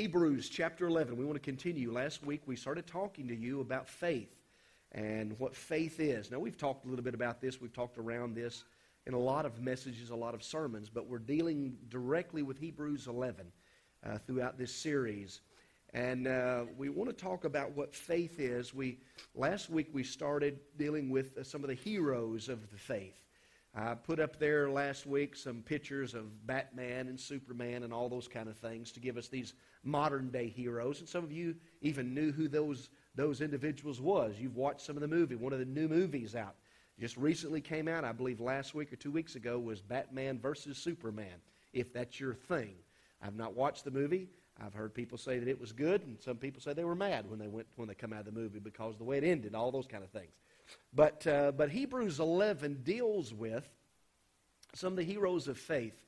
Hebrews chapter 11. We want to continue. Last week we started talking to you about faith and what faith is. Now we've talked a little bit about this. We've talked around this in a lot of messages, a lot of sermons, but we're dealing directly with Hebrews 11 throughout this series. And we want to talk about what faith is. Last week we started dealing with some of the heroes of the faith. I put up there last week some pictures of Batman and Superman and all those kind of things to give us these modern-day heroes. And some of you even knew who those individuals was. You've watched some of the movie. One of the new movies out just recently came out, I believe last week or 2 weeks ago, was Batman versus Superman, if that's your thing. I've not watched the movie. I've heard people say that it was good, and some people say they were mad when they come out of the movie because of the way it ended, all those kind of things. But Hebrews 11 deals with some of the heroes of faith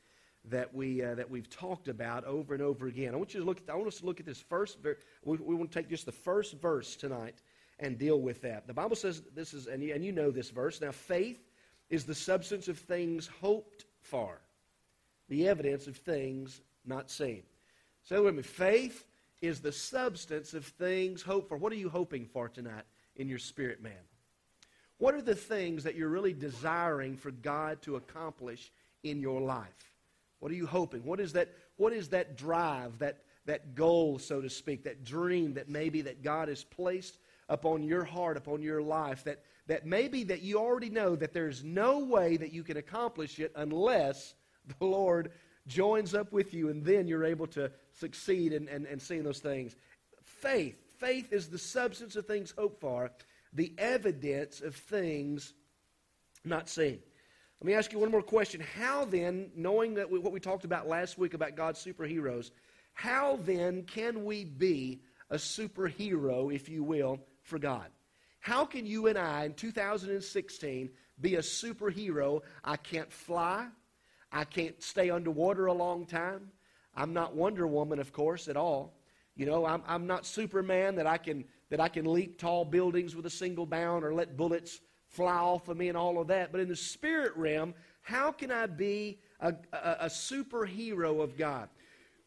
that we've talked about over and over again. I want us to look at this first. We want to take just the first verse tonight and deal with that. The Bible says this is, and you know this verse. Now, faith is the substance of things hoped for, the evidence of things not seen. So, with me, faith is the substance of things hoped for. What are you hoping for tonight in your spirit, man? What are the things that you're really desiring for God to accomplish in your life? What are you hoping? What is that drive, that goal, so to speak, that dream that maybe that God has placed upon your heart, upon your life, that maybe that you already know that there's no way that you can accomplish it unless the Lord joins up with you, and then you're able to succeed and seeing those things. Faith is the substance of things hoped for, the evidence of things not seen. Let me ask you one more question. How then, knowing that what we talked about last week about God's superheroes, how then can we be a superhero, if you will, for God? How can you and I in 2016 be a superhero? I can't fly. I can't stay underwater a long time. I'm not Wonder Woman, of course, at all. You know, I'm not Superman that I can leap tall buildings with a single bound or let bullets fly off of me and all of that. But in the spirit realm, how can I be a superhero of God?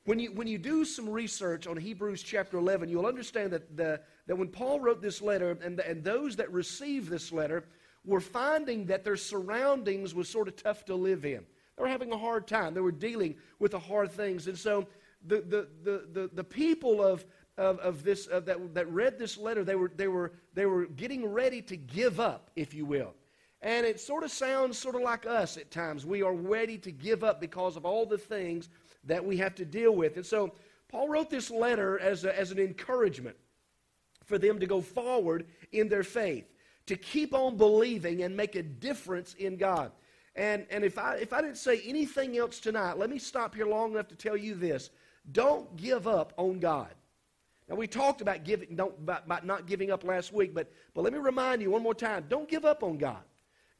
When you do some research on Hebrews chapter 11, you'll understand that when Paul wrote this letter and those that received this letter were finding that their surroundings was sort of tough to live in. They were having a hard time. They were dealing with the hard things, and so the people that read this letter, they were getting ready to give up, if you will. And it sort of sounds sort of like us at times. We are ready to give up because of all the things that we have to deal with. And so Paul wrote this letter as an encouragement for them to go forward in their faith, to keep on believing and make a difference in God. And if I didn't say anything else tonight, let me stop here long enough to tell you this. Don't give up on God. Now, we talked about about not giving up last week, but let me remind you one more time. Don't give up on God.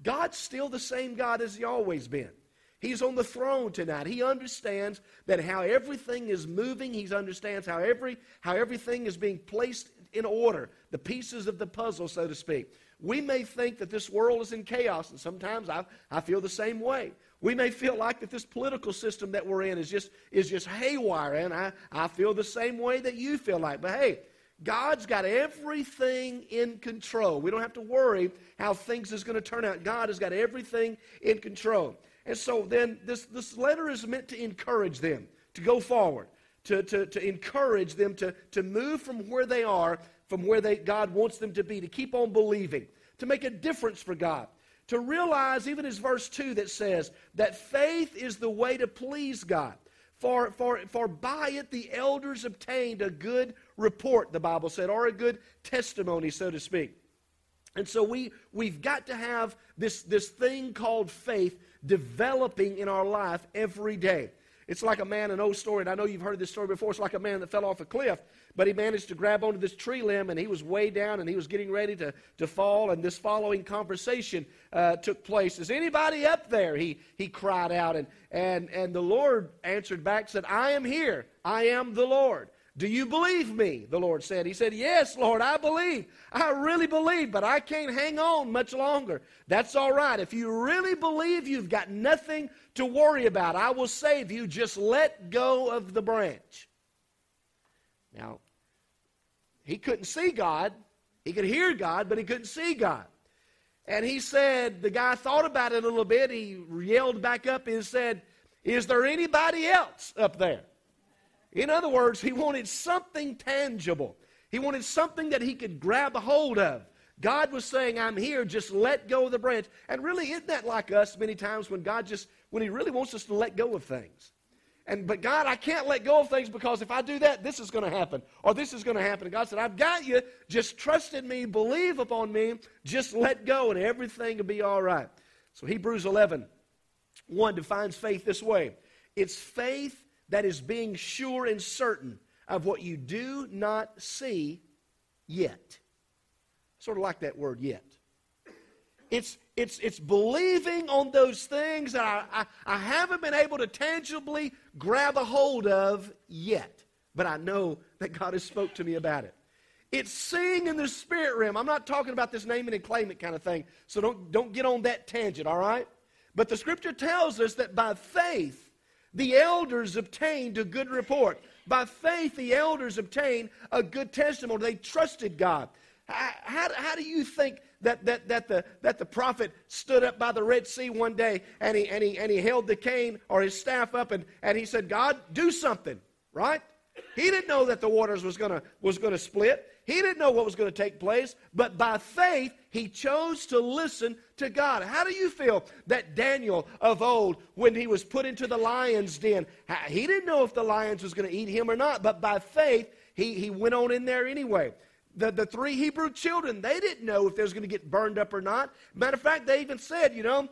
God's still the same God as He always been. He's on the throne tonight. He understands that how everything is moving. He understands how everything is being placed in order, the pieces of the puzzle, so to speak. We may think that this world is in chaos, and sometimes I feel the same way. We may feel like that this political system that we're in is just haywire, and I feel the same way that you feel like. But hey, God's got everything in control. We don't have to worry how things is going to turn out. God has got everything in control. And so then this letter is meant to encourage them to go forward, to encourage them to move from where they are, from where God wants them to be, to keep on believing, to make a difference for God, to realize, even as verse 2 that says, that faith is the way to please God. For by it the elders obtained a good report, the Bible said, or a good testimony, so to speak. And so we've got to have this thing called faith developing in our life every day. It's like a man, an old story, and I know you've heard this story before. It's like a man that fell off a cliff, but he managed to grab onto this tree limb, and he was way down, and he was getting ready to fall, and this following conversation took place. Is anybody up there? He cried out, and the Lord answered back, said, I am here. I am the Lord. Do you believe me? The Lord said. He said, yes, Lord, I believe. I really believe, but I can't hang on much longer. That's all right. If you really believe, you've got nothing to worry about. I will save you. Just let go of the branch. Now, he couldn't see God. He could hear God, but he couldn't see God. And he said, the guy thought about it a little bit. He yelled back up and said, "Is there anybody else up there?" In other words, he wanted something tangible. He wanted something that he could grab a hold of. God was saying, "I'm here, just let go of the branch." And really, isn't that like us many times when God just, when he really wants us to let go of things? But God, I can't let go of things because if I do that, this is going to happen, or this is going to happen. And God said, "I've got you. Just trust in me, believe upon me, just let go, and everything will be all right." So Hebrews 11:1 defines faith this way. It's faith that is being sure and certain of what you do not see yet. Sort of like that word, yet. It's believing on those things that I haven't been able to tangibly grab a hold of yet, but I know that God has spoke to me about it. It's seeing in the spirit realm. I'm not talking about this name it and claim it kind of thing, so don't get on that tangent, all right? But the Scripture tells us that by faith, the elders obtained a good report. By faith, the elders obtained a good testimony. They trusted God. How do you think that the prophet stood up by the Red Sea one day and he held the cane or his staff up and he said, "God, do something," right? He didn't know that the waters was gonna split. He didn't know what was going to take place, but by faith, he chose to listen to God. How do you feel that Daniel of old, when he was put into the lion's den, he didn't know if the lions was going to eat him or not, but by faith, he went on in there anyway. The three Hebrew children, they didn't know if they was going to get burned up or not. Matter of fact, they even said, you know,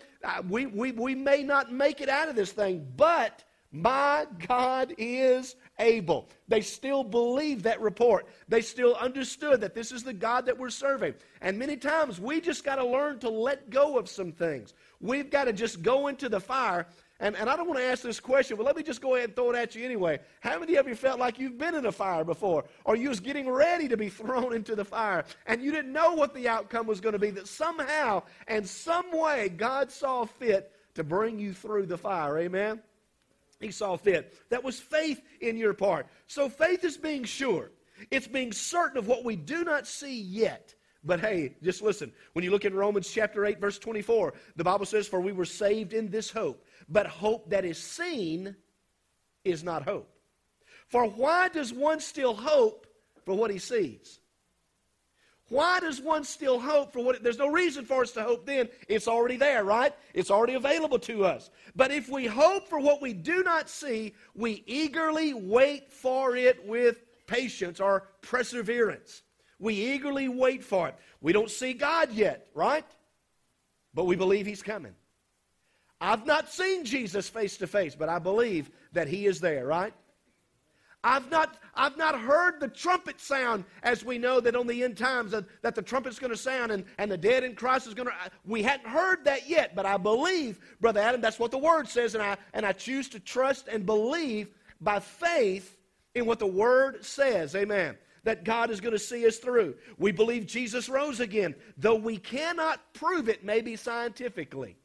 we may not make it out of this thing, but my God is able. They still believed that report. They still understood that this is the God that we're serving. And many times we just got to learn to let go of some things. We've got to just go into the fire. And I don't want to ask this question, but let me just go ahead and throw it at you anyway. How many of you felt like you've been in a fire before, or you was getting ready to be thrown into the fire, and you didn't know what the outcome was going to be, that somehow and some way God saw fit to bring you through the fire? Amen? He saw fit. That was faith in your part. So faith is being sure. It's being certain of what we do not see yet. But hey, just listen. When you look in Romans chapter 8, verse 24, the Bible says, "For we were saved in this hope, but hope that is seen is not hope. For why does one still hope for what he sees?" Why does one still hope for what? There's no reason for us to hope then. It's already there, right? It's already available to us. But if we hope for what we do not see, we eagerly wait for it with patience or perseverance. We eagerly wait for it. We don't see God yet, right? But we believe He's coming. I've not seen Jesus face to face, but I believe that He is there, right? I've not heard the trumpet sound, as we know that on the end times that the trumpet's going to sound and the dead in Christ is going to... We hadn't heard that yet, but I believe, Brother Adam, that's what the Word says, and I choose to trust and believe by faith in what the Word says. Amen. That God is going to see us through. We believe Jesus rose again, though we cannot prove it maybe scientifically.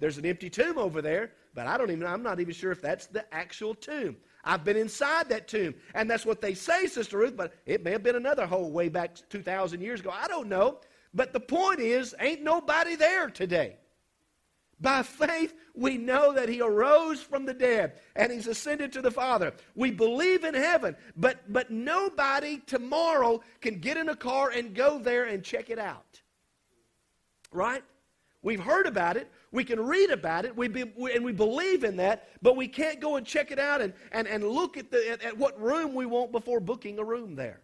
There's an empty tomb over there, but I'm not even sure if that's the actual tomb. I've been inside that tomb, and that's what they say, Sister Ruth, but it may have been another hole way back 2,000 years ago. I don't know, but the point is, ain't nobody there today. By faith, we know that He arose from the dead and He's ascended to the Father. We believe in heaven, but nobody tomorrow can get in a car and go there and check it out. Right? We've heard about it. We can read about it, and we believe in that, but we can't go and check it out and look at what room we want before booking a room there.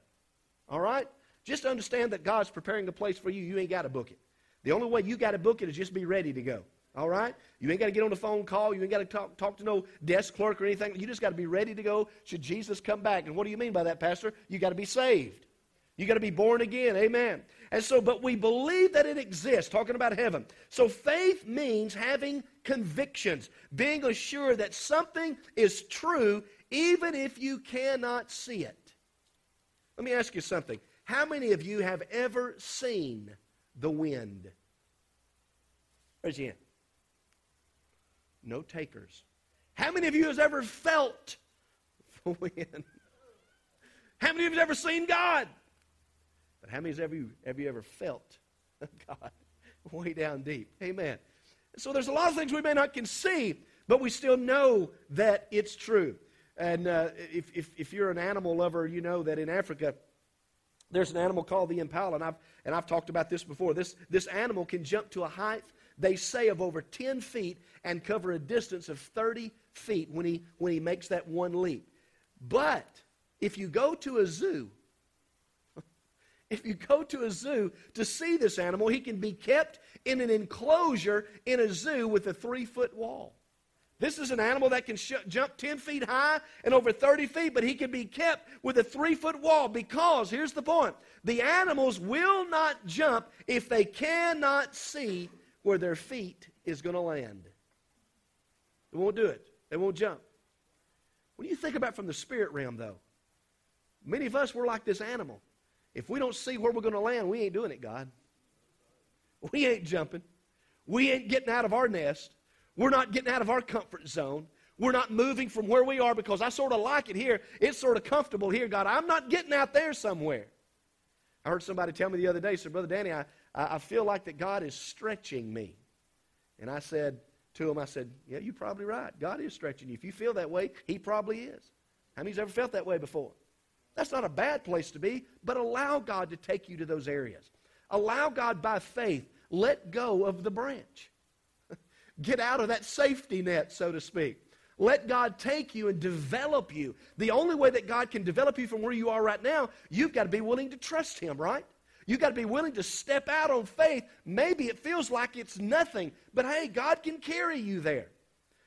All right? Just understand that God's preparing a place for you. You ain't got to book it. The only way you got to book it is just be ready to go. All right? You ain't got to get on the phone call. You ain't got to talk to no desk clerk or anything. You just got to be ready to go should Jesus come back. And what do you mean by that, Pastor? You got to be saved. You got to be born again. Amen. And so, but we believe that it exists, talking about heaven. So faith means having convictions, being assured that something is true even if you cannot see it. Let me ask you something. How many of you have ever seen the wind? Raise your hand. No takers. How many of you has ever felt the wind? How many many of you have ever seen God? But how many of you have you ever felt God way down deep? Amen. So there's a lot of things we may not conceive, but we still know that it's true. And if you're an animal lover, you know that in Africa, there's an animal called the impala, and I've talked about this before. This animal can jump to a height, they say, of over 10 feet and cover a distance of 30 feet when he makes that one leap. But if you go to a zoo, to see this animal, he can be kept in an enclosure in a zoo with a 3-foot wall. This is an animal that can jump 10 feet high and over 30 feet, but he can be kept with a 3-foot wall because, here's the point, the animals will not jump if they cannot see where their feet is going to land. They won't do it. They won't jump. When you think about it from the spirit realm, though, many of us, we're like this animal. If we don't see where we're going to land, we ain't doing it, God. We ain't jumping. We ain't getting out of our nest. We're not getting out of our comfort zone. We're not moving from where we are because I sort of like it here. It's sort of comfortable here, God. I'm not getting out there somewhere. I heard somebody tell me the other day, said, Brother Danny, I feel like that God is stretching me. And I said to him, yeah, you're probably right. God is stretching you. If you feel that way, he probably is. How many's ever felt that way before? That's not a bad place to be, but allow God to take you to those areas. Allow God by faith, let go of the branch. Get out of that safety net, so to speak. Let God take you and develop you. The only way that God can develop you from where you are right now, you've got to be willing to trust him, right? You've got to be willing to step out on faith. Maybe it feels like it's nothing, but hey, God can carry you there.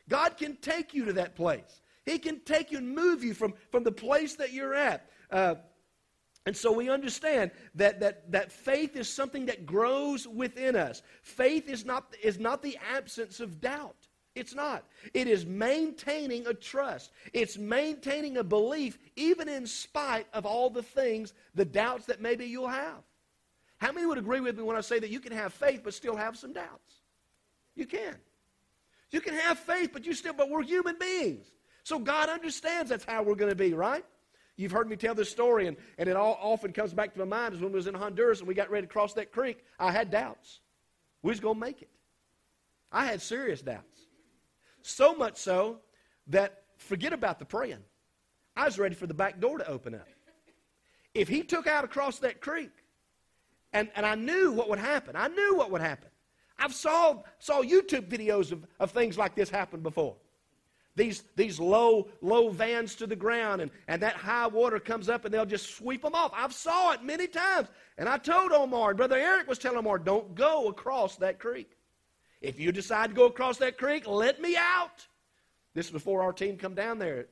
God can take you to that place. He can take you and move you from the place that you're at. And so we understand that faith is something that grows within us. Faith is not the absence of doubt. It's not. It is maintaining a trust. It's maintaining a belief even in spite of all the things, the doubts that maybe you'll have. How many would agree with me when I say that you can have faith but still have some doubts? You can. You can have faith but we're human beings. So God understands that's how we're going to be, right? You've heard me tell this story, and it all often comes back to my mind is when we was in Honduras and we got ready to cross that creek, I had doubts. We was going to make it. I had serious doubts. So much so that forget about the praying. I was ready for the back door to open up. If he took out across that creek, and I knew what would happen. I've saw YouTube videos of things like this happen before. These low vans to the ground, and that high water comes up, and they'll just sweep them off. I've saw it many times, and I told Omar, and Brother Eric was telling Omar, don't go across that creek. If you decide to go across that creek, let me out. This is before our team come down there,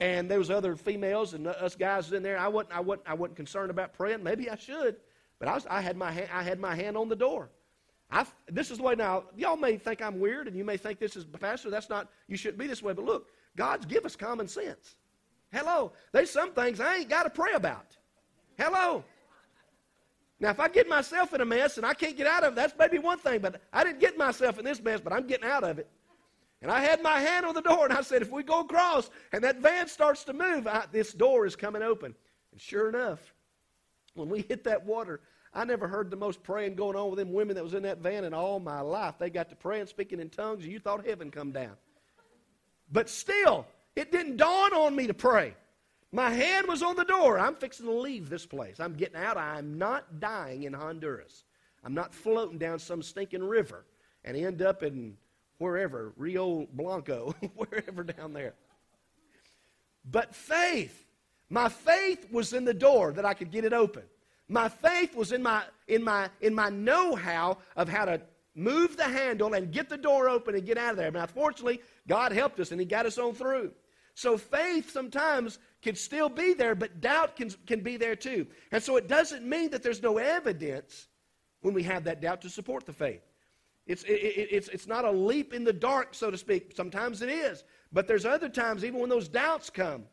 and there was other females and us guys in there. I wasn't concerned about praying. Maybe I should, but I had my hand on the door. This is the way now, y'all may think I'm weird, and you may think this is, Pastor, that's not, you shouldn't be this way. But look, God's give us common sense. Hello. There's some things I ain't got to pray about. Hello. Now, if I get myself in a mess and I can't get out of it, that's maybe one thing. But I didn't get myself in this mess, but I'm getting out of it. And I had my hand on the door, and I said, if we go across and that van starts to move, this door is coming open. And sure enough, when we hit that water, I never heard the most praying going on with them women that was in that van in all my life. They got to praying, speaking in tongues, and you thought heaven come down. But still, it didn't dawn on me to pray. My hand was on the door. I'm fixing to leave this place. I'm getting out. I'm not dying in Honduras. I'm not floating down some stinking river and end up in wherever, Rio Blanco, wherever down there. But faith, my faith was in the door that I could get it open. My faith was in my know-how of how to move the handle and get the door open and get out of there. Now, fortunately, God helped us and he got us on through. So faith sometimes can still be there, but doubt can be there too. And so it doesn't mean that there's no evidence when we have that doubt to support the faith. It's not a leap in the dark, so to speak. Sometimes it is, but there's other times, even when those doubts come,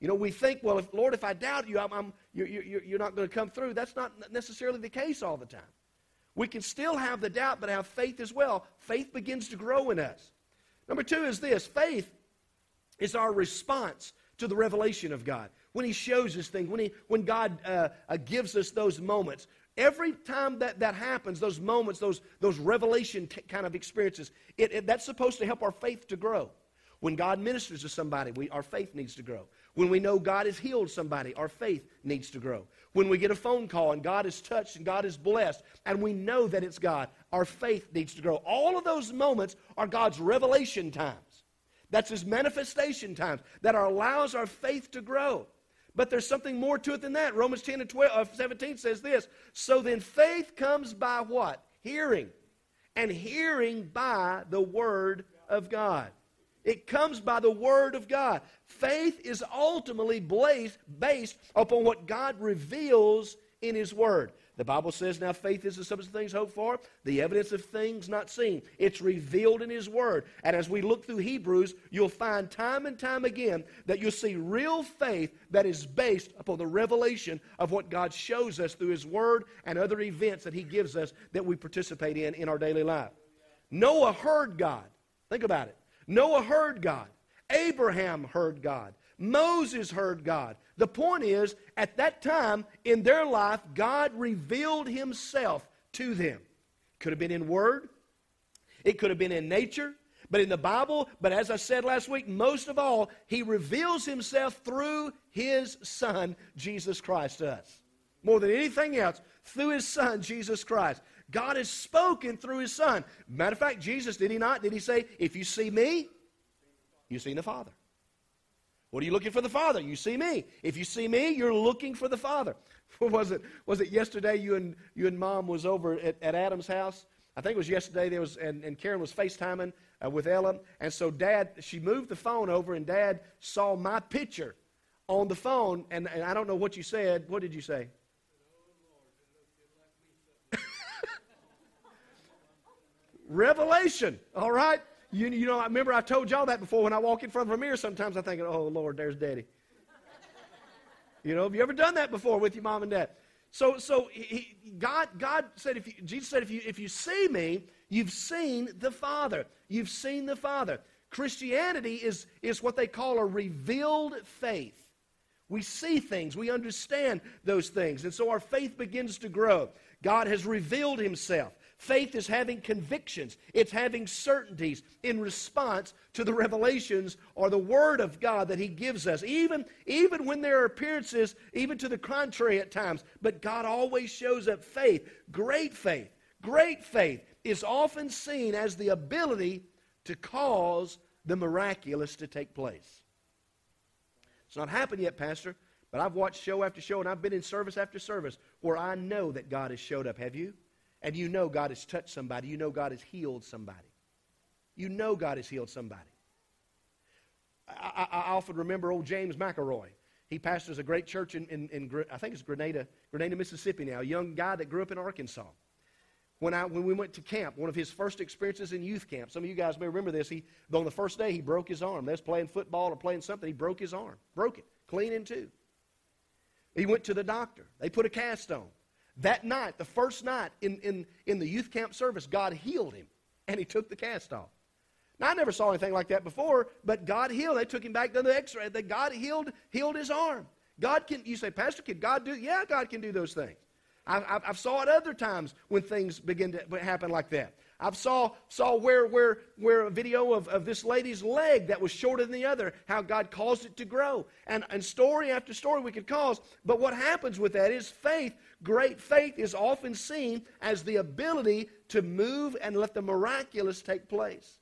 you know, we think, well, Lord, if I doubt you, you're not going to come through. That's not necessarily the case all the time. We can still have the doubt, but have faith as well. Faith begins to grow in us. Number 2 is this. Faith is our response to the revelation of God. when he shows us things, when God gives us those moments, every time that happens, those moments, those revelation kind of experiences, that's supposed to help our faith to grow. When God ministers to somebody, our faith needs to grow. When we know God has healed somebody, our faith needs to grow. When we get a phone call and God is touched and God is blessed and we know that it's God, our faith needs to grow. All of those moments are God's revelation times. That's His manifestation times that allows our faith to grow. But there's something more to it than that. Romans 10 and 17 says this, so then faith comes by what? Hearing. And hearing by the Word of God. It comes by the Word of God. Faith is ultimately based upon what God reveals in His Word. The Bible says now faith is the substance of things hoped for, the evidence of things not seen. It's revealed in His Word. And as we look through Hebrews, you'll find time and time again that you'll see real faith that is based upon the revelation of what God shows us through His Word and other events that He gives us that we participate in our daily life. Noah heard God. Think about it. Noah heard God. Abraham heard God. Moses heard God. The point is, at that time in their life, God revealed Himself to them. Could have been in word. It could have been in nature. But in the Bible, but as I said last week, most of all, He reveals Himself through His Son, Jesus Christ, to us. More than anything else, through His Son, Jesus Christ. God has spoken through His Son. Matter of fact, Jesus, did He not? Did He say, if you see me, you've seen the Father? What are you looking for the Father? You see me. If you see me, you're looking for the Father. Was it yesterday you and Mom was over at Adam's house? I think it was yesterday. There was and Karen was FaceTiming with Ellen. And so Dad, she moved the phone over and Dad saw my picture on the phone. And I don't know what you said. What did you say? Revelation, all right? You know, I remember I told y'all that before. When I walk in front of a mirror, sometimes I think, oh, Lord, there's Daddy. You know, have you ever done that before with your mom and dad? So God said, Jesus said, if you see me, you've seen the Father. You've seen the Father. Christianity is what they call a revealed faith. We see things. We understand those things. And so our faith begins to grow. God has revealed Himself. Faith is having convictions. It's having certainties in response to the revelations or the Word of God that He gives us. Even when there are appearances, even to the contrary at times. But God always shows up faith. Great faith. Great faith is often seen as the ability to cause the miraculous to take place. It's not happened yet, Pastor, but I've watched show after show and I've been in service after service where I know that God has showed up. Have you? And you know God has touched somebody. You know God has healed somebody. You know God has healed somebody. I often remember old James McElroy. He pastors a great church in I think it's Grenada, Mississippi now, a young guy that grew up in Arkansas. When we went to camp, one of his first experiences in youth camp, some of you guys may remember this, on the first day he broke his arm. They was playing football or playing something. He broke his arm. Broke it. Clean in two. He went to the doctor. They put a cast on. That night, the first night in the youth camp service, God healed him, and he took the cast off. Now, I never saw anything like that before, but God healed. They took him back to the x-ray. God healed his arm. God can, you say, Pastor, can God do? Yeah, God can do those things. I've saw it other times when things begin to happen like that. I've saw where a video of this lady's leg that was shorter than the other, how God caused it to grow. And story after story we could cause. But what happens with that is faith, great faith, is often seen as the ability to move and let the miraculous take place.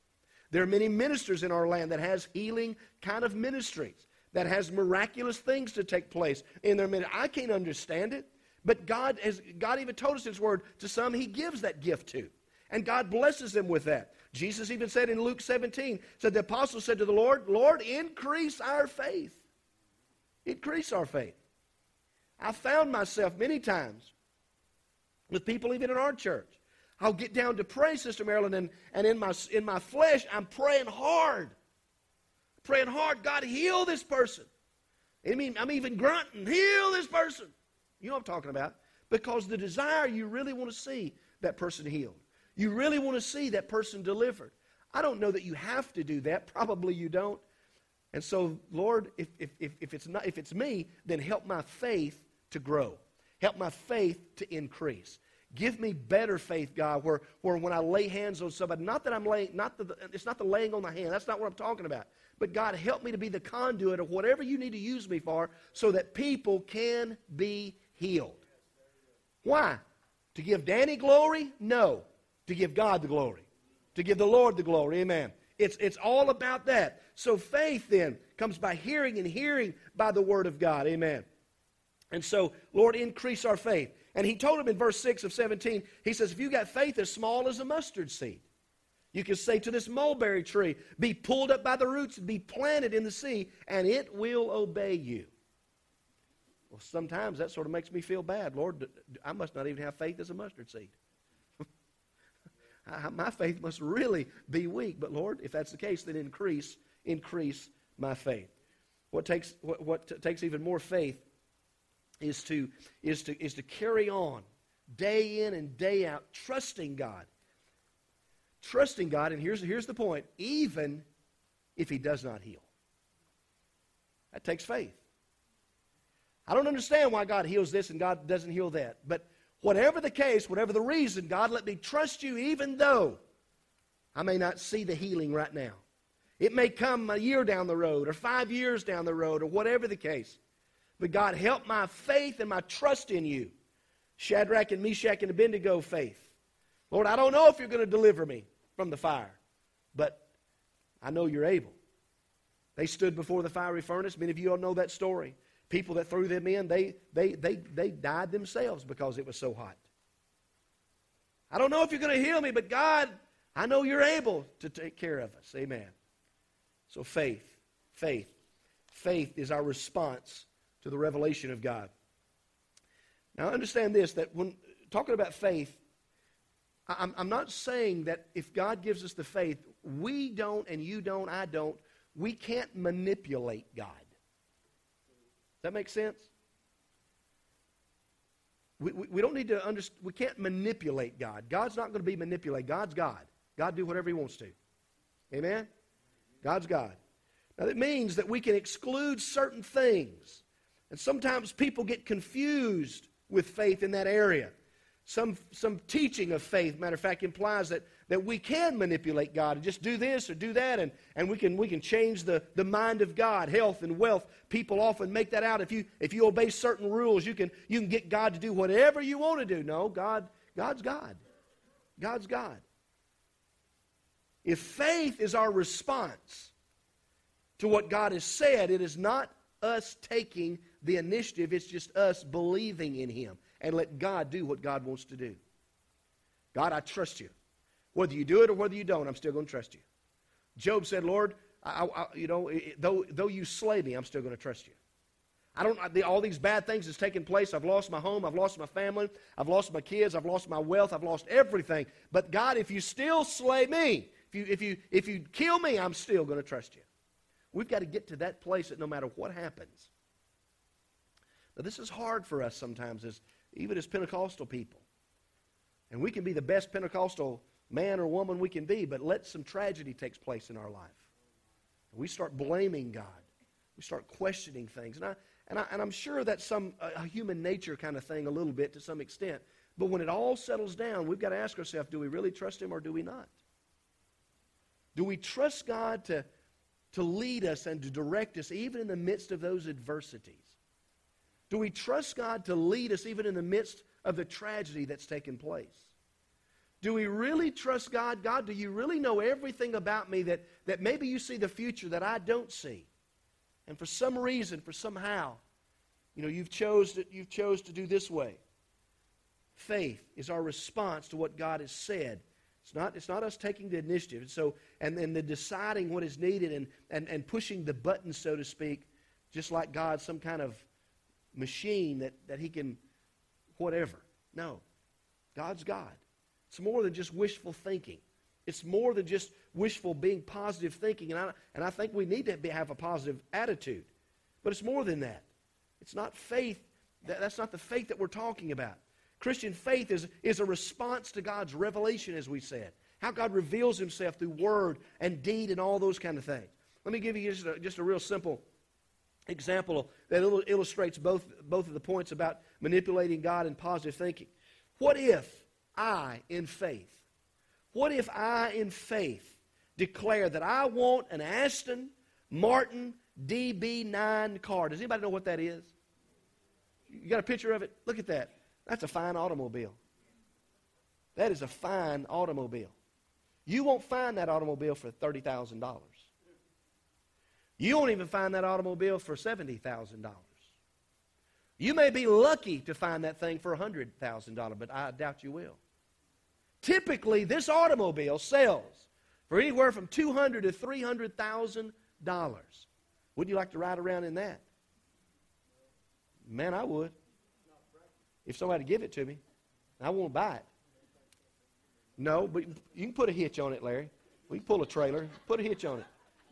There are many ministers in our land that has healing kind of ministries, that has miraculous things to take place in their ministry. I can't understand it, but God even told us in His Word, to some He gives that gift to. And God blesses them with that. Jesus even said in Luke 17, said the apostles said to the Lord, Lord, increase our faith. Increase our faith. I found myself many times with people even in our church. I'll get down to pray, Sister Marilyn, and in my flesh, I'm praying hard. Praying hard, God, heal this person. I mean, I'm even grunting, heal this person. You know what I'm talking about. Because the desire, you really want to see that person healed. You really want to see that person delivered. I don't know that you have to do that. Probably you don't. And so, Lord, if it's me, then help my faith to grow. Help my faith to increase. Give me better faith, God, where when I lay hands on somebody, it's not the laying on the hand. That's not what I'm talking about. But God, help me to be the conduit of whatever you need to use me for so that people can be healed. Why? To give Danny glory? No. To give God the glory. To give the Lord the glory. Amen. It's all about that. So faith then comes by hearing and hearing by the word of God. Amen. And so, Lord, increase our faith. And he told him in verse 6 of 17, he says, if you got faith as small as a mustard seed, you can say to this mulberry tree, be pulled up by the roots and be planted in the sea, and it will obey you. Well, sometimes that sort of makes me feel bad. Lord, I must not even have faith as a mustard seed. My faith must really be weak. But, Lord, if that's the case, then increase my faith. What takes even more faith is to carry on day in and day out, trusting God. Trusting God, and here's the point, even if he does not heal. That takes faith. I don't understand why God heals this and God doesn't heal that. But whatever the case, whatever the reason, God, let me trust you even though I may not see the healing right now. It may come a year down the road or 5 years down the road or whatever the case. But God, help my faith and my trust in you. Shadrach and Meshach and Abednego faith. Lord, I don't know if you're going to deliver me from the fire, but I know you're able. They stood before the fiery furnace. Many of you all know that story. People that threw them in, they died themselves because it was so hot. I don't know if you're going to heal me, but God, I know you're able to take care of us. Amen. So faith is our response to the revelation of God. Now understand this, that when talking about faith, I'm not saying that if God gives us the faith, we don't and you don't, I don't, we can't manipulate God. Does that make sense? We don't need to understand, we can't manipulate God. God's not going to be manipulated. God's God. God do whatever he wants to. Amen? God's God. Now that means that we can exclude certain things. And sometimes people get confused with faith in that area. Some teaching of faith, matter of fact, implies that we can manipulate God and just do this or do that, and we can change the mind of God. Health and wealth, people often make that out. If you obey certain rules, you can get God to do whatever you want to do. No, God's God. God's God. If faith is our response to what God has said, it is not us taking the initiative, it's just us believing in him. And let God do what God wants to do. God, I trust you. Whether you do it or whether you don't, I'm still going to trust you. Job said, Lord, though you slay me, I'm still going to trust you. All these bad things that's taken place. I've lost my home. I've lost my family. I've lost my kids. I've lost my wealth. I've lost everything. But God, if you still slay me, if you kill me, I'm still going to trust you. We've got to get to that place that no matter what happens. Now, this is hard for us sometimes even as Pentecostal people. And we can be the best Pentecostal man or woman we can be, but let some tragedy takes place in our life. And we start blaming God. We start questioning things. And I'm sure that's a human nature kind of thing a little bit to some extent. But when it all settles down, we've got to ask ourselves, do we really trust him or do we not? Do we trust God to lead us and to direct us even in the midst of those adversities? Do we trust God to lead us even in the midst of the tragedy that's taken place? Do we really trust God? God, do you really know everything about me that maybe you see the future that I don't see? And for some reason, for somehow, you've chose to do this way. Faith is our response to what God has said. It's not us taking the initiative. And then the deciding what is needed and pushing the button, so to speak, just like God, some kind of machine that he can whatever. No. God's God. It's more than just wishful thinking. It's more than just wishful being positive thinking. And I think we need to have a positive attitude. But it's more than that. It's not faith. That's not the faith that we're talking about. Christian faith is a response to God's revelation, as we said. How God reveals himself through word and deed and all those kind of things. Let me give you just a real simple example that illustrates both of the points about manipulating God and positive thinking. What if I, in faith, declare that I want an Aston Martin DB9 car? Does anybody know what that is? You got a picture of it? Look at that. That's a fine automobile. That is a fine automobile. You won't find that automobile for $30,000. You won't even find that automobile for $70,000. You may be lucky to find that thing for $100,000, but I doubt you will. Typically, this automobile sells for anywhere from $200,000 to $300,000. Wouldn't you like to ride around in that? Man, I would. If somebody give it to me, I won't buy it. No, but you can put a hitch on it, Larry. We can pull a trailer, put a hitch on it.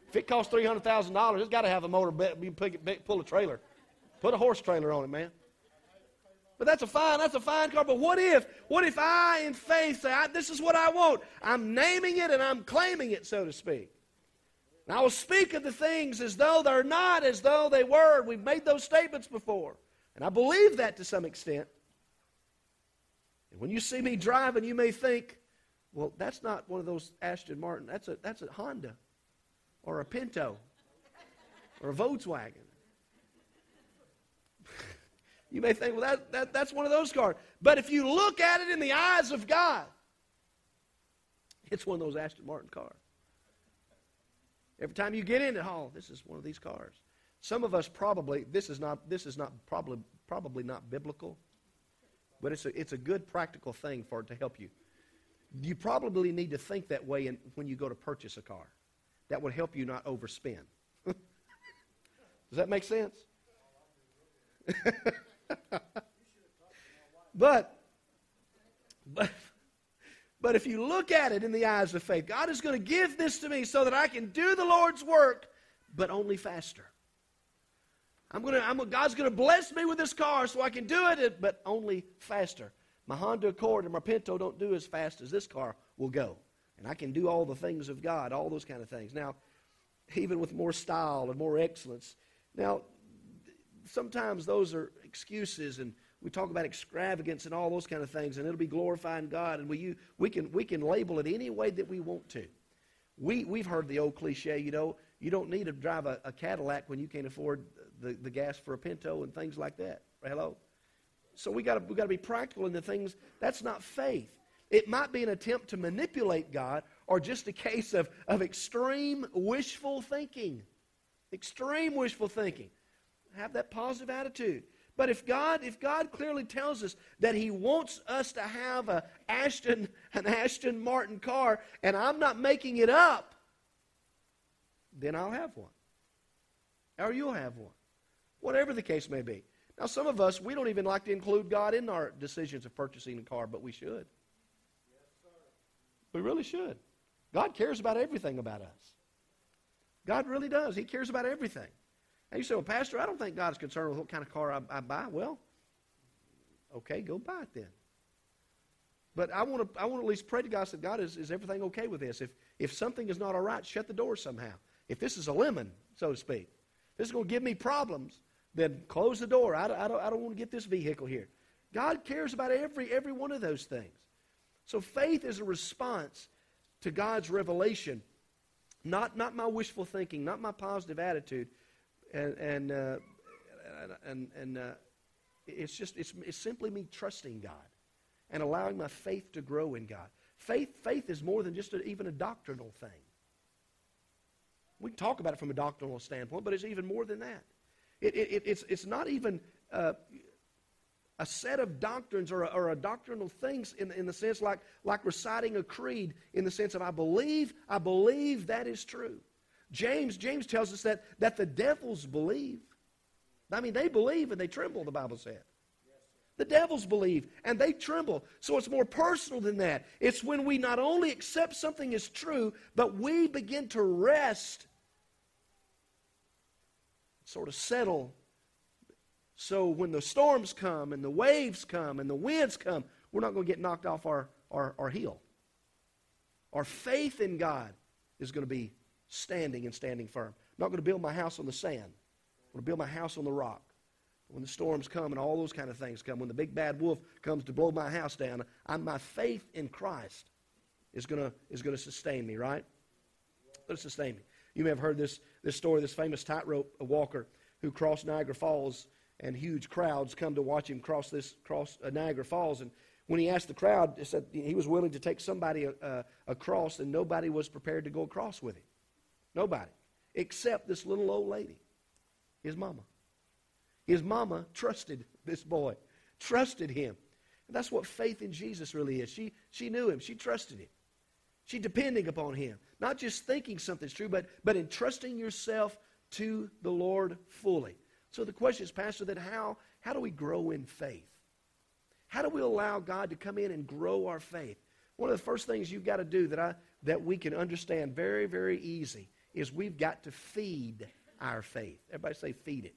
If it costs $300,000, it's got to have a motor. You pull a trailer, put a horse trailer on it, man. But that's a fine car. But what if I, in faith, say, this is what I want. I'm naming it and I'm claiming it, so to speak. And I will speak of the things as though they're not, as though they were. We've made those statements before. And I believe that to some extent. And when you see me driving, you may think, well, that's not one of those Aston Martin. That's a Honda or a Pinto or a Volkswagen. You may think, well, that's one of those cars. But if you look at it in the eyes of God, it's one of those Aston Martin cars. Every time you get in it, oh, this is one of these cars. Some of us probably, this is probably not biblical, but it's a good practical thing for it to help you. You probably need to think that way when you go to purchase a car. That would help you not overspend. Does that make sense? but if you look at it in the eyes of faith, God is going to give this to me so that I can do the Lord's work, but only faster. God's going to bless me with this car so I can do it, but only faster. My Honda Accord and my Pinto don't do as fast as this car will go. And I can do all the things of God, all those kind of things. Now, even with more style and more excellence. Now, sometimes those are excuses, and we talk about extravagance and all those kind of things, and it'll be glorifying God, and we can label it any way that we want to. We've heard the old cliche, you don't need to drive a Cadillac when you can't afford the gas for a Pinto and things like that. Hello? So we got to be practical in the things. That's not faith. It might be an attempt to manipulate God, or just a case of extreme wishful thinking. Extreme wishful thinking. Have that positive attitude. But if God clearly tells us that He wants us to have an Aston Martin car, and I'm not making it up, then I'll have one. Or you'll have one. Whatever the case may be. Now, some of us, we don't even like to include God in our decisions of purchasing a car, but we should. Yes, sir. We really should. God cares about everything about us. God really does. He cares about everything. And you say, well, Pastor, I don't think God is concerned with what kind of car I buy. Well, okay, go buy it then. But I want to at least pray to God and say, God, is everything okay with this? If something is not all right, shut the door somehow. If this is a lemon, so to speak, if this is going to give me problems, then close the door. I don't want to get this vehicle here. God cares about every one of those things. So faith is a response to God's revelation, not my wishful thinking, not my positive attitude, and it's simply me trusting God and allowing my faith to grow in God. Faith is more than just even a doctrinal thing. We can talk about it from a doctrinal standpoint, but it's even more than that. It's not even a set of doctrines or a doctrinal things in the sense like reciting a creed in the sense of I believe that is true. James tells us that the devils believe. I mean, they believe and they tremble, the Bible said. The devils believe and they tremble. So it's more personal than that. It's when we not only accept something as true, but we begin to rest, sort of settle. So when the storms come and the waves come and the winds come, we're not going to get knocked off our heel. Our faith in God is going to be standing firm. not going to build my house on the sand. I'm going to build my house on the rock. When the storms come and all those kind of things come, when the big bad wolf comes to blow my house down, my faith in Christ is going to sustain me, right? It's going to sustain me. You may have heard this story, this famous tightrope walker who crossed Niagara Falls, and huge crowds come to watch him cross Niagara Falls. And when he asked the crowd, he said he was willing to take somebody across, and nobody was prepared to go across with him. Nobody, except this little old lady, his mama. His mama trusted this boy, trusted him. And that's what faith in Jesus really is. She knew him. She trusted him. She depending upon him. Not just thinking something's true, but entrusting yourself to the Lord fully. So the question is, Pastor, then how do we grow in faith? How do we allow God to come in and grow our faith? One of the first things you've got to do that we can understand very, very easy is we've got to feed our faith. Everybody say feed it.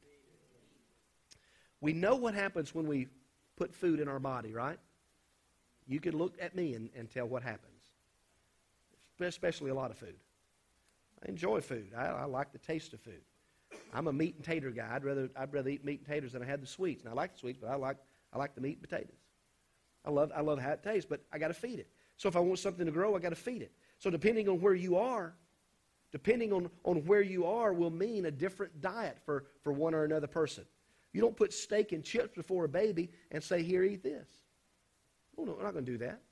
We know what happens when we put food in our body, right? You can look at me and tell what happens, especially a lot of food. I enjoy food. I like the taste of food. I'm a meat and tater guy. I'd rather eat meat and taters than I had the sweets. And I like the sweets, but I like the meat and potatoes. I love how it tastes, but I got to feed it. So if I want something to grow, I got to feed it. So depending on where you are, will mean a different diet for one or another person. You don't put steak and chips before a baby and say, here, eat this. Oh, no, we're not going to do that.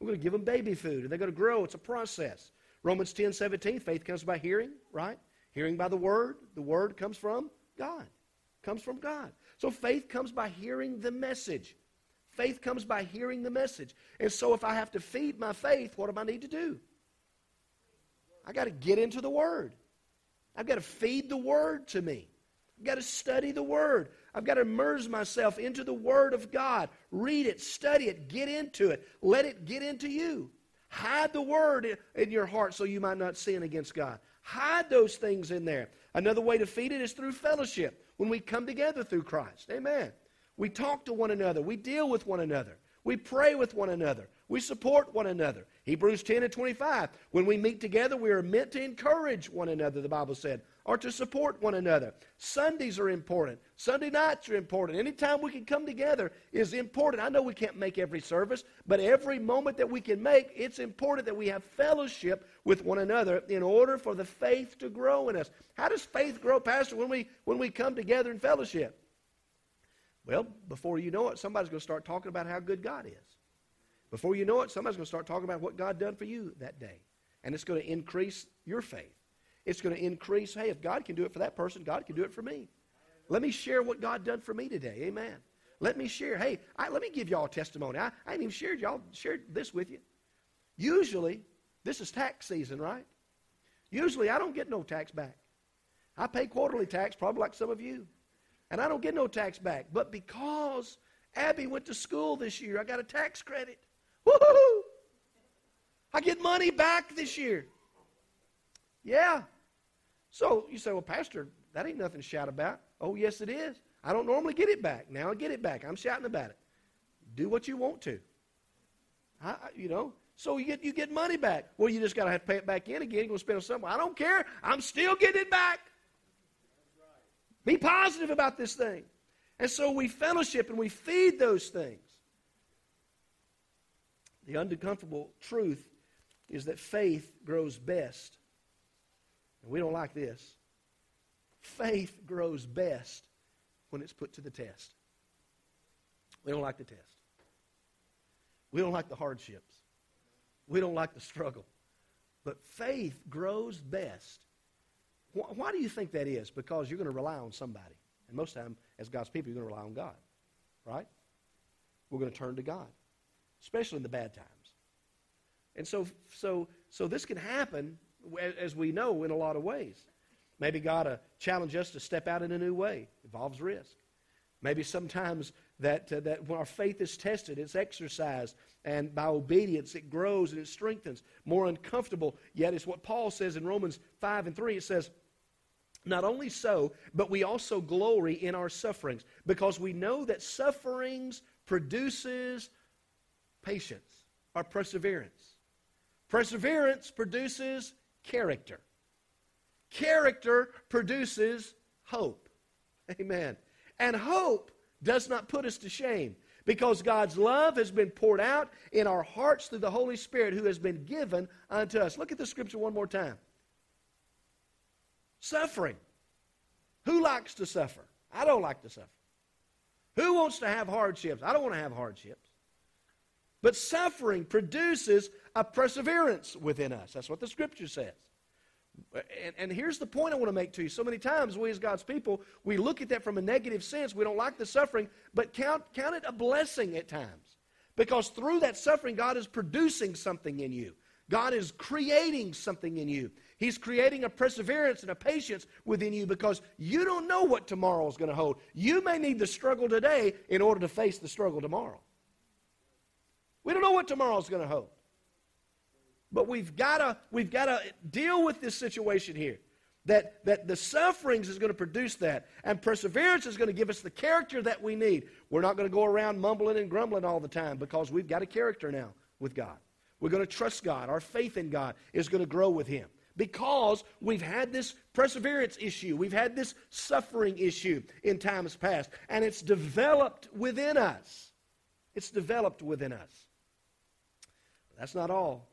We're going to give them baby food, and they're going to grow. It's a process. Romans 10:17, faith comes by hearing, right? Hearing by the Word. The Word comes from God. Comes from God. So faith comes by hearing the message. Faith comes by hearing the message. And so if I have to feed my faith, what do I need to do? I got to get into the Word. I've got to feed the Word to me. I've got to study the Word. I've got to immerse myself into the Word of God. Read it, study it, get into it. Let it get into you. Hide the Word in your heart so you might not sin against God. Hide those things in there. Another way to feed it is through fellowship, when we come together through Christ. Amen. We talk to one another. We deal with one another. We pray with one another. We support one another. Hebrews 10:25. When we meet together, we are meant to encourage one another, the Bible said, or to support one another. Sundays are important. Sunday nights are important. Anytime we can come together is important. I know we can't make every service, but every moment that we can make, it's important that we have fellowship with one another in order for the faith to grow in us. How does faith grow, Pastor, when we come together in fellowship? Well, before you know it, somebody's going to start talking about how good God is. Before you know it, somebody's going to start talking about what God done for you that day. And it's going to increase your faith. It's going to increase, hey, if God can do it for that person, God can do it for me. Let me share what God done for me today. Amen. Let me share. Hey, let me give y'all a testimony. I ain't even shared this with you. Usually, this is tax season, right? Usually, I don't get no tax back. I pay quarterly tax, probably like some of you. And I don't get no tax back. But because Abby went to school this year, I got a tax credit. Woo-hoo-hoo! I get money back this year. Yeah. So you say, well, Pastor, that ain't nothing to shout about. Oh, yes, it is. I don't normally get it back. Now I get it back. I'm shouting about it. Do what you want to. So you get money back. Well, you just got to have to pay it back in again. You're going to spend it somewhere. I don't care. I'm still getting it back. Be positive about this thing. And so we fellowship and we feed those things. The uncomfortable truth is that faith grows best. And we don't like this. Faith grows best when it's put to the test. We don't like the test. We don't like the hardships. We don't like the struggle. But faith grows best. Why do you think that is? Because you're going to rely on somebody. And most of the time, as God's people, you're going to rely on God. Right? We're going to turn to God. Especially in the bad times. And so this can happen, as we know, in a lot of ways. Maybe God will challenge us to step out in a new way. Involves risk. Maybe sometimes that when our faith is tested, it's exercised, and by obedience it grows and it strengthens. More uncomfortable, yet it's what Paul says in Romans 5:3. It says, not only so, but we also glory in our sufferings, because we know that sufferings produces patience or perseverance. Perseverance produces character. Character produces hope. Amen. And hope does not put us to shame, because God's love has been poured out in our hearts through the Holy Spirit who has been given unto us. Look at the scripture one more time. Suffering. Who likes to suffer? I don't like to suffer. Who wants to have hardships? I don't want to have hardships. But suffering produces a perseverance within us. That's what the scripture says. And here's the point I want to make to you. So many times we as God's people, we look at that from a negative sense. We don't like the suffering, but count it a blessing at times. Because through that suffering, God is producing something in you. God is creating something in you. He's creating a perseverance and a patience within you, because you don't know what tomorrow is going to hold. You may need the struggle today in order to face the struggle tomorrow. We don't know what tomorrow is going to hold. But we've got to deal with this situation here, that the sufferings is going to produce that, and perseverance is going to give us the character that we need. We're not going to go around mumbling and grumbling all the time, because we've got a character now with God. We're going to trust God. Our faith in God is going to grow with Him, because we've had this perseverance issue. We've had this suffering issue in times past, and it's developed within us. It's developed within us. But that's not all.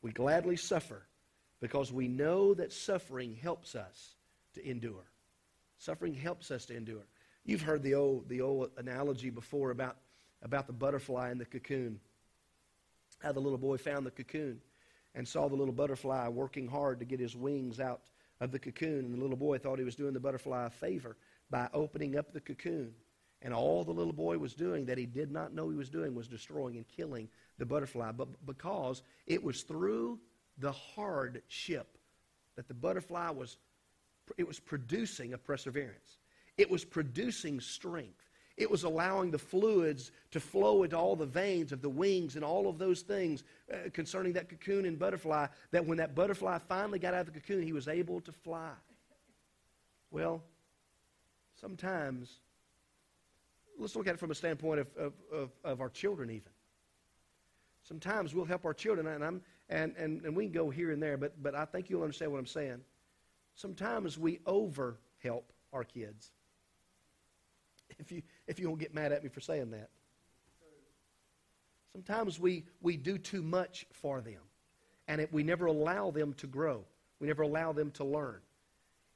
We gladly suffer because we know that suffering helps us to endure. Suffering helps us to endure. You've heard the old analogy before about the butterfly and the cocoon. How the little boy found the cocoon and saw the little butterfly working hard to get his wings out of the cocoon. And the little boy thought he was doing the butterfly a favor by opening up the cocoon. And all the little boy was doing that he did not know he was doing was destroying and killing the butterfly, but because it was through the hardship that the butterfly was producing a perseverance. It was producing strength. It was allowing the fluids to flow into all the veins of the wings and all of those things concerning that cocoon and butterfly, that when that butterfly finally got out of the cocoon, he was able to fly. Well, sometimes, let's look at it from a standpoint of our children even. Sometimes we'll help our children, and we can go here and there, but I think you'll understand what I'm saying. Sometimes we over-help our kids. If you won't get mad at me for saying that. Sometimes we do too much for them, and we never allow them to grow. We never allow them to learn.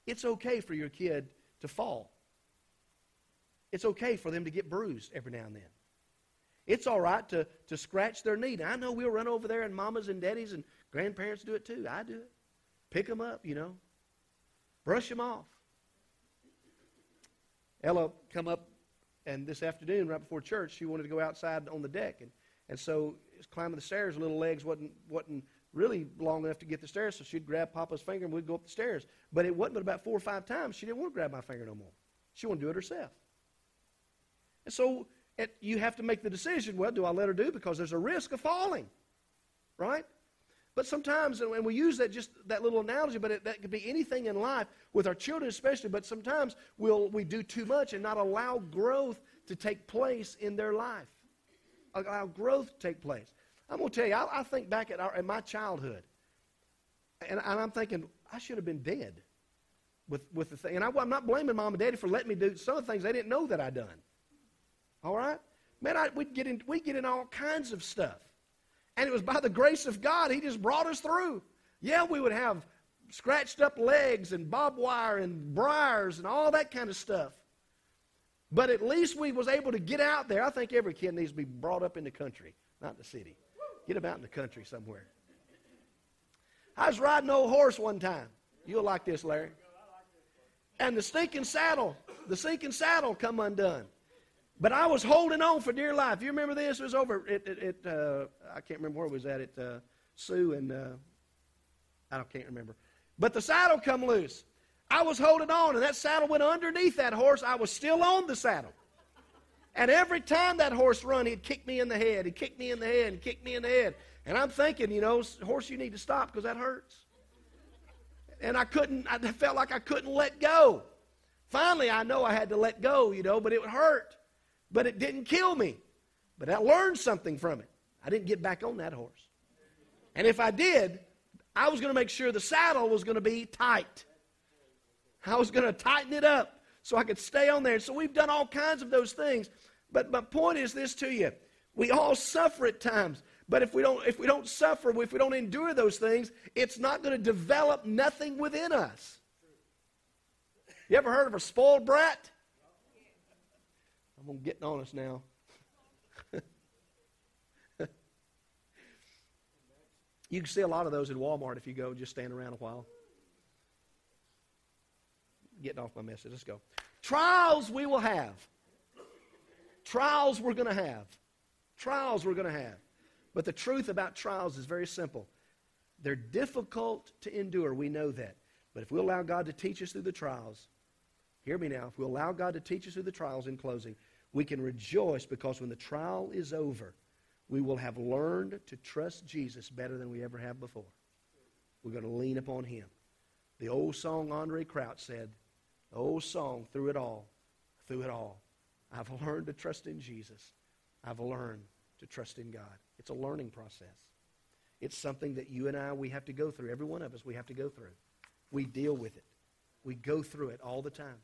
It's okay for your kid to fall. It's okay for them to get bruised every now and then. It's all right to scratch their knee. Now, I know we'll run over there, and mamas and daddies and grandparents do it too. I do it. Pick them up, Brush them off. Ella come up, and this afternoon, right before church, she wanted to go outside on the deck. And so climbing the stairs, little legs wasn't really long enough to get the stairs, so she'd grab Papa's finger, and we'd go up the stairs. But it wasn't but about 4 or 5 times she didn't want to grab my finger no more. She wanted to do it herself. And so you have to make the decision, well, do I let her do? Because there's a risk of falling, right? But sometimes, and we use that just that little analogy, but that could be anything in life, with our children especially, but sometimes we do too much and not allow growth to take place in their life. Allow growth to take place. I'm going to tell you, I think back at my childhood, and I'm thinking, I should have been dead with the thing. And I'm not blaming Mom and Daddy for letting me do some of the things they didn't know that I'd done. All right? Man, we'd get in all kinds of stuff. And it was by the grace of God, He just brought us through. Yeah, we would have scratched up legs and barbed wire and briars and all that kind of stuff. But at least we was able to get out there. I think every kid needs to be brought up in the country, not the city. Get them out in the country somewhere. I was riding an old horse one time. You'll like this, Larry. And the sinking saddle come undone. But I was holding on for dear life. You remember this? It was over at I can't remember where it was at. At Sue and I can't remember. But the saddle come loose. I was holding on, and that saddle went underneath that horse. I was still on the saddle. And every time that horse run, he'd kick me in the head. He'd kick me in the head and kick me in the head. And I'm thinking, horse, you need to stop because that hurts. And I felt like I couldn't let go. Finally, I know I had to let go, but it would hurt. But it didn't kill me. But I learned something from it. I didn't get back on that horse. And if I did, I was going to make sure the saddle was going to be tight. I was going to tighten it up so I could stay on there. So we've done all kinds of those things. But my point is this to you. We all suffer at times. But if we don't suffer, if we don't endure those things, it's not going to develop nothing within us. You ever heard of a spoiled brat? I'm going to get on us now. You can see a lot of those in Walmart if you go and just stand around a while. Getting off my message. Let's go. Trials we will have. Trials we're going to have. Trials we're going to have. But the truth about trials is very simple. They're difficult to endure. We know that. But if we allow God to teach us through the trials, hear me now, if we allow God to teach us through the trials in closing, we can rejoice because when the trial is over, we will have learned to trust Jesus better than we ever have before. We're going to lean upon Him. The old song André Crouch said, the old song, through it all, I've learned to trust in Jesus. I've learned to trust in God. It's a learning process. It's something that you and I, we have to go through. Every one of us, we have to go through. We deal with it. We go through it all the time.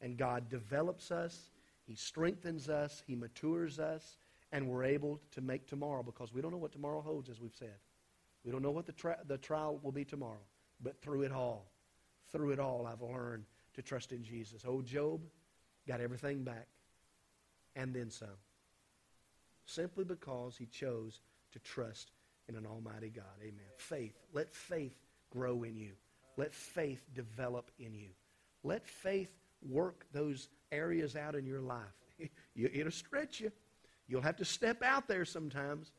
And God develops us. He strengthens us. He matures us. And we're able to make tomorrow because we don't know what tomorrow holds, as we've said. We don't know what the trial will be tomorrow. But through it all, I've learned to trust in Jesus. Old Job got everything back and then some. Simply because he chose to trust in an almighty God. Amen. Faith. Let faith grow in you. Let faith develop in you. Let faith work those areas out in your life. It'll stretch you. You'll have to step out there sometimes,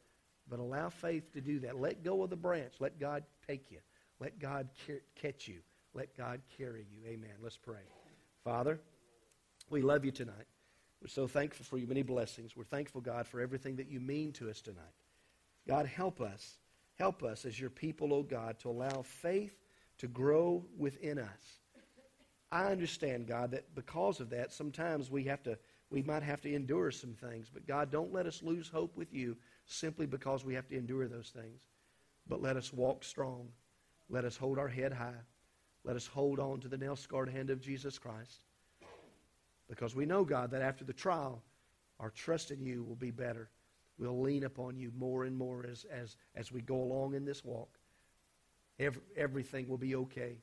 but allow faith to do that. Let go of the branch. Let God take you. Let God catch you. Let God carry you. Amen. Let's pray. Father, we love you tonight. We're so thankful for your many blessings. We're thankful, God, for everything that you mean to us tonight. God, help us. Help us as your people, oh God, to allow faith to grow within us. I understand, God, that because of that, sometimes we might have to endure some things. But God, don't let us lose hope with you simply because we have to endure those things. But let us walk strong. Let us hold our head high. Let us hold on to the nail-scarred hand of Jesus Christ. Because we know, God, that after the trial, our trust in you will be better. We'll lean upon you more and more as we go along in this walk. Everything will be okay.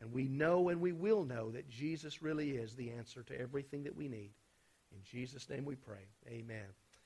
And we know and we will know that Jesus really is the answer to everything that we need. In Jesus' name we pray. Amen.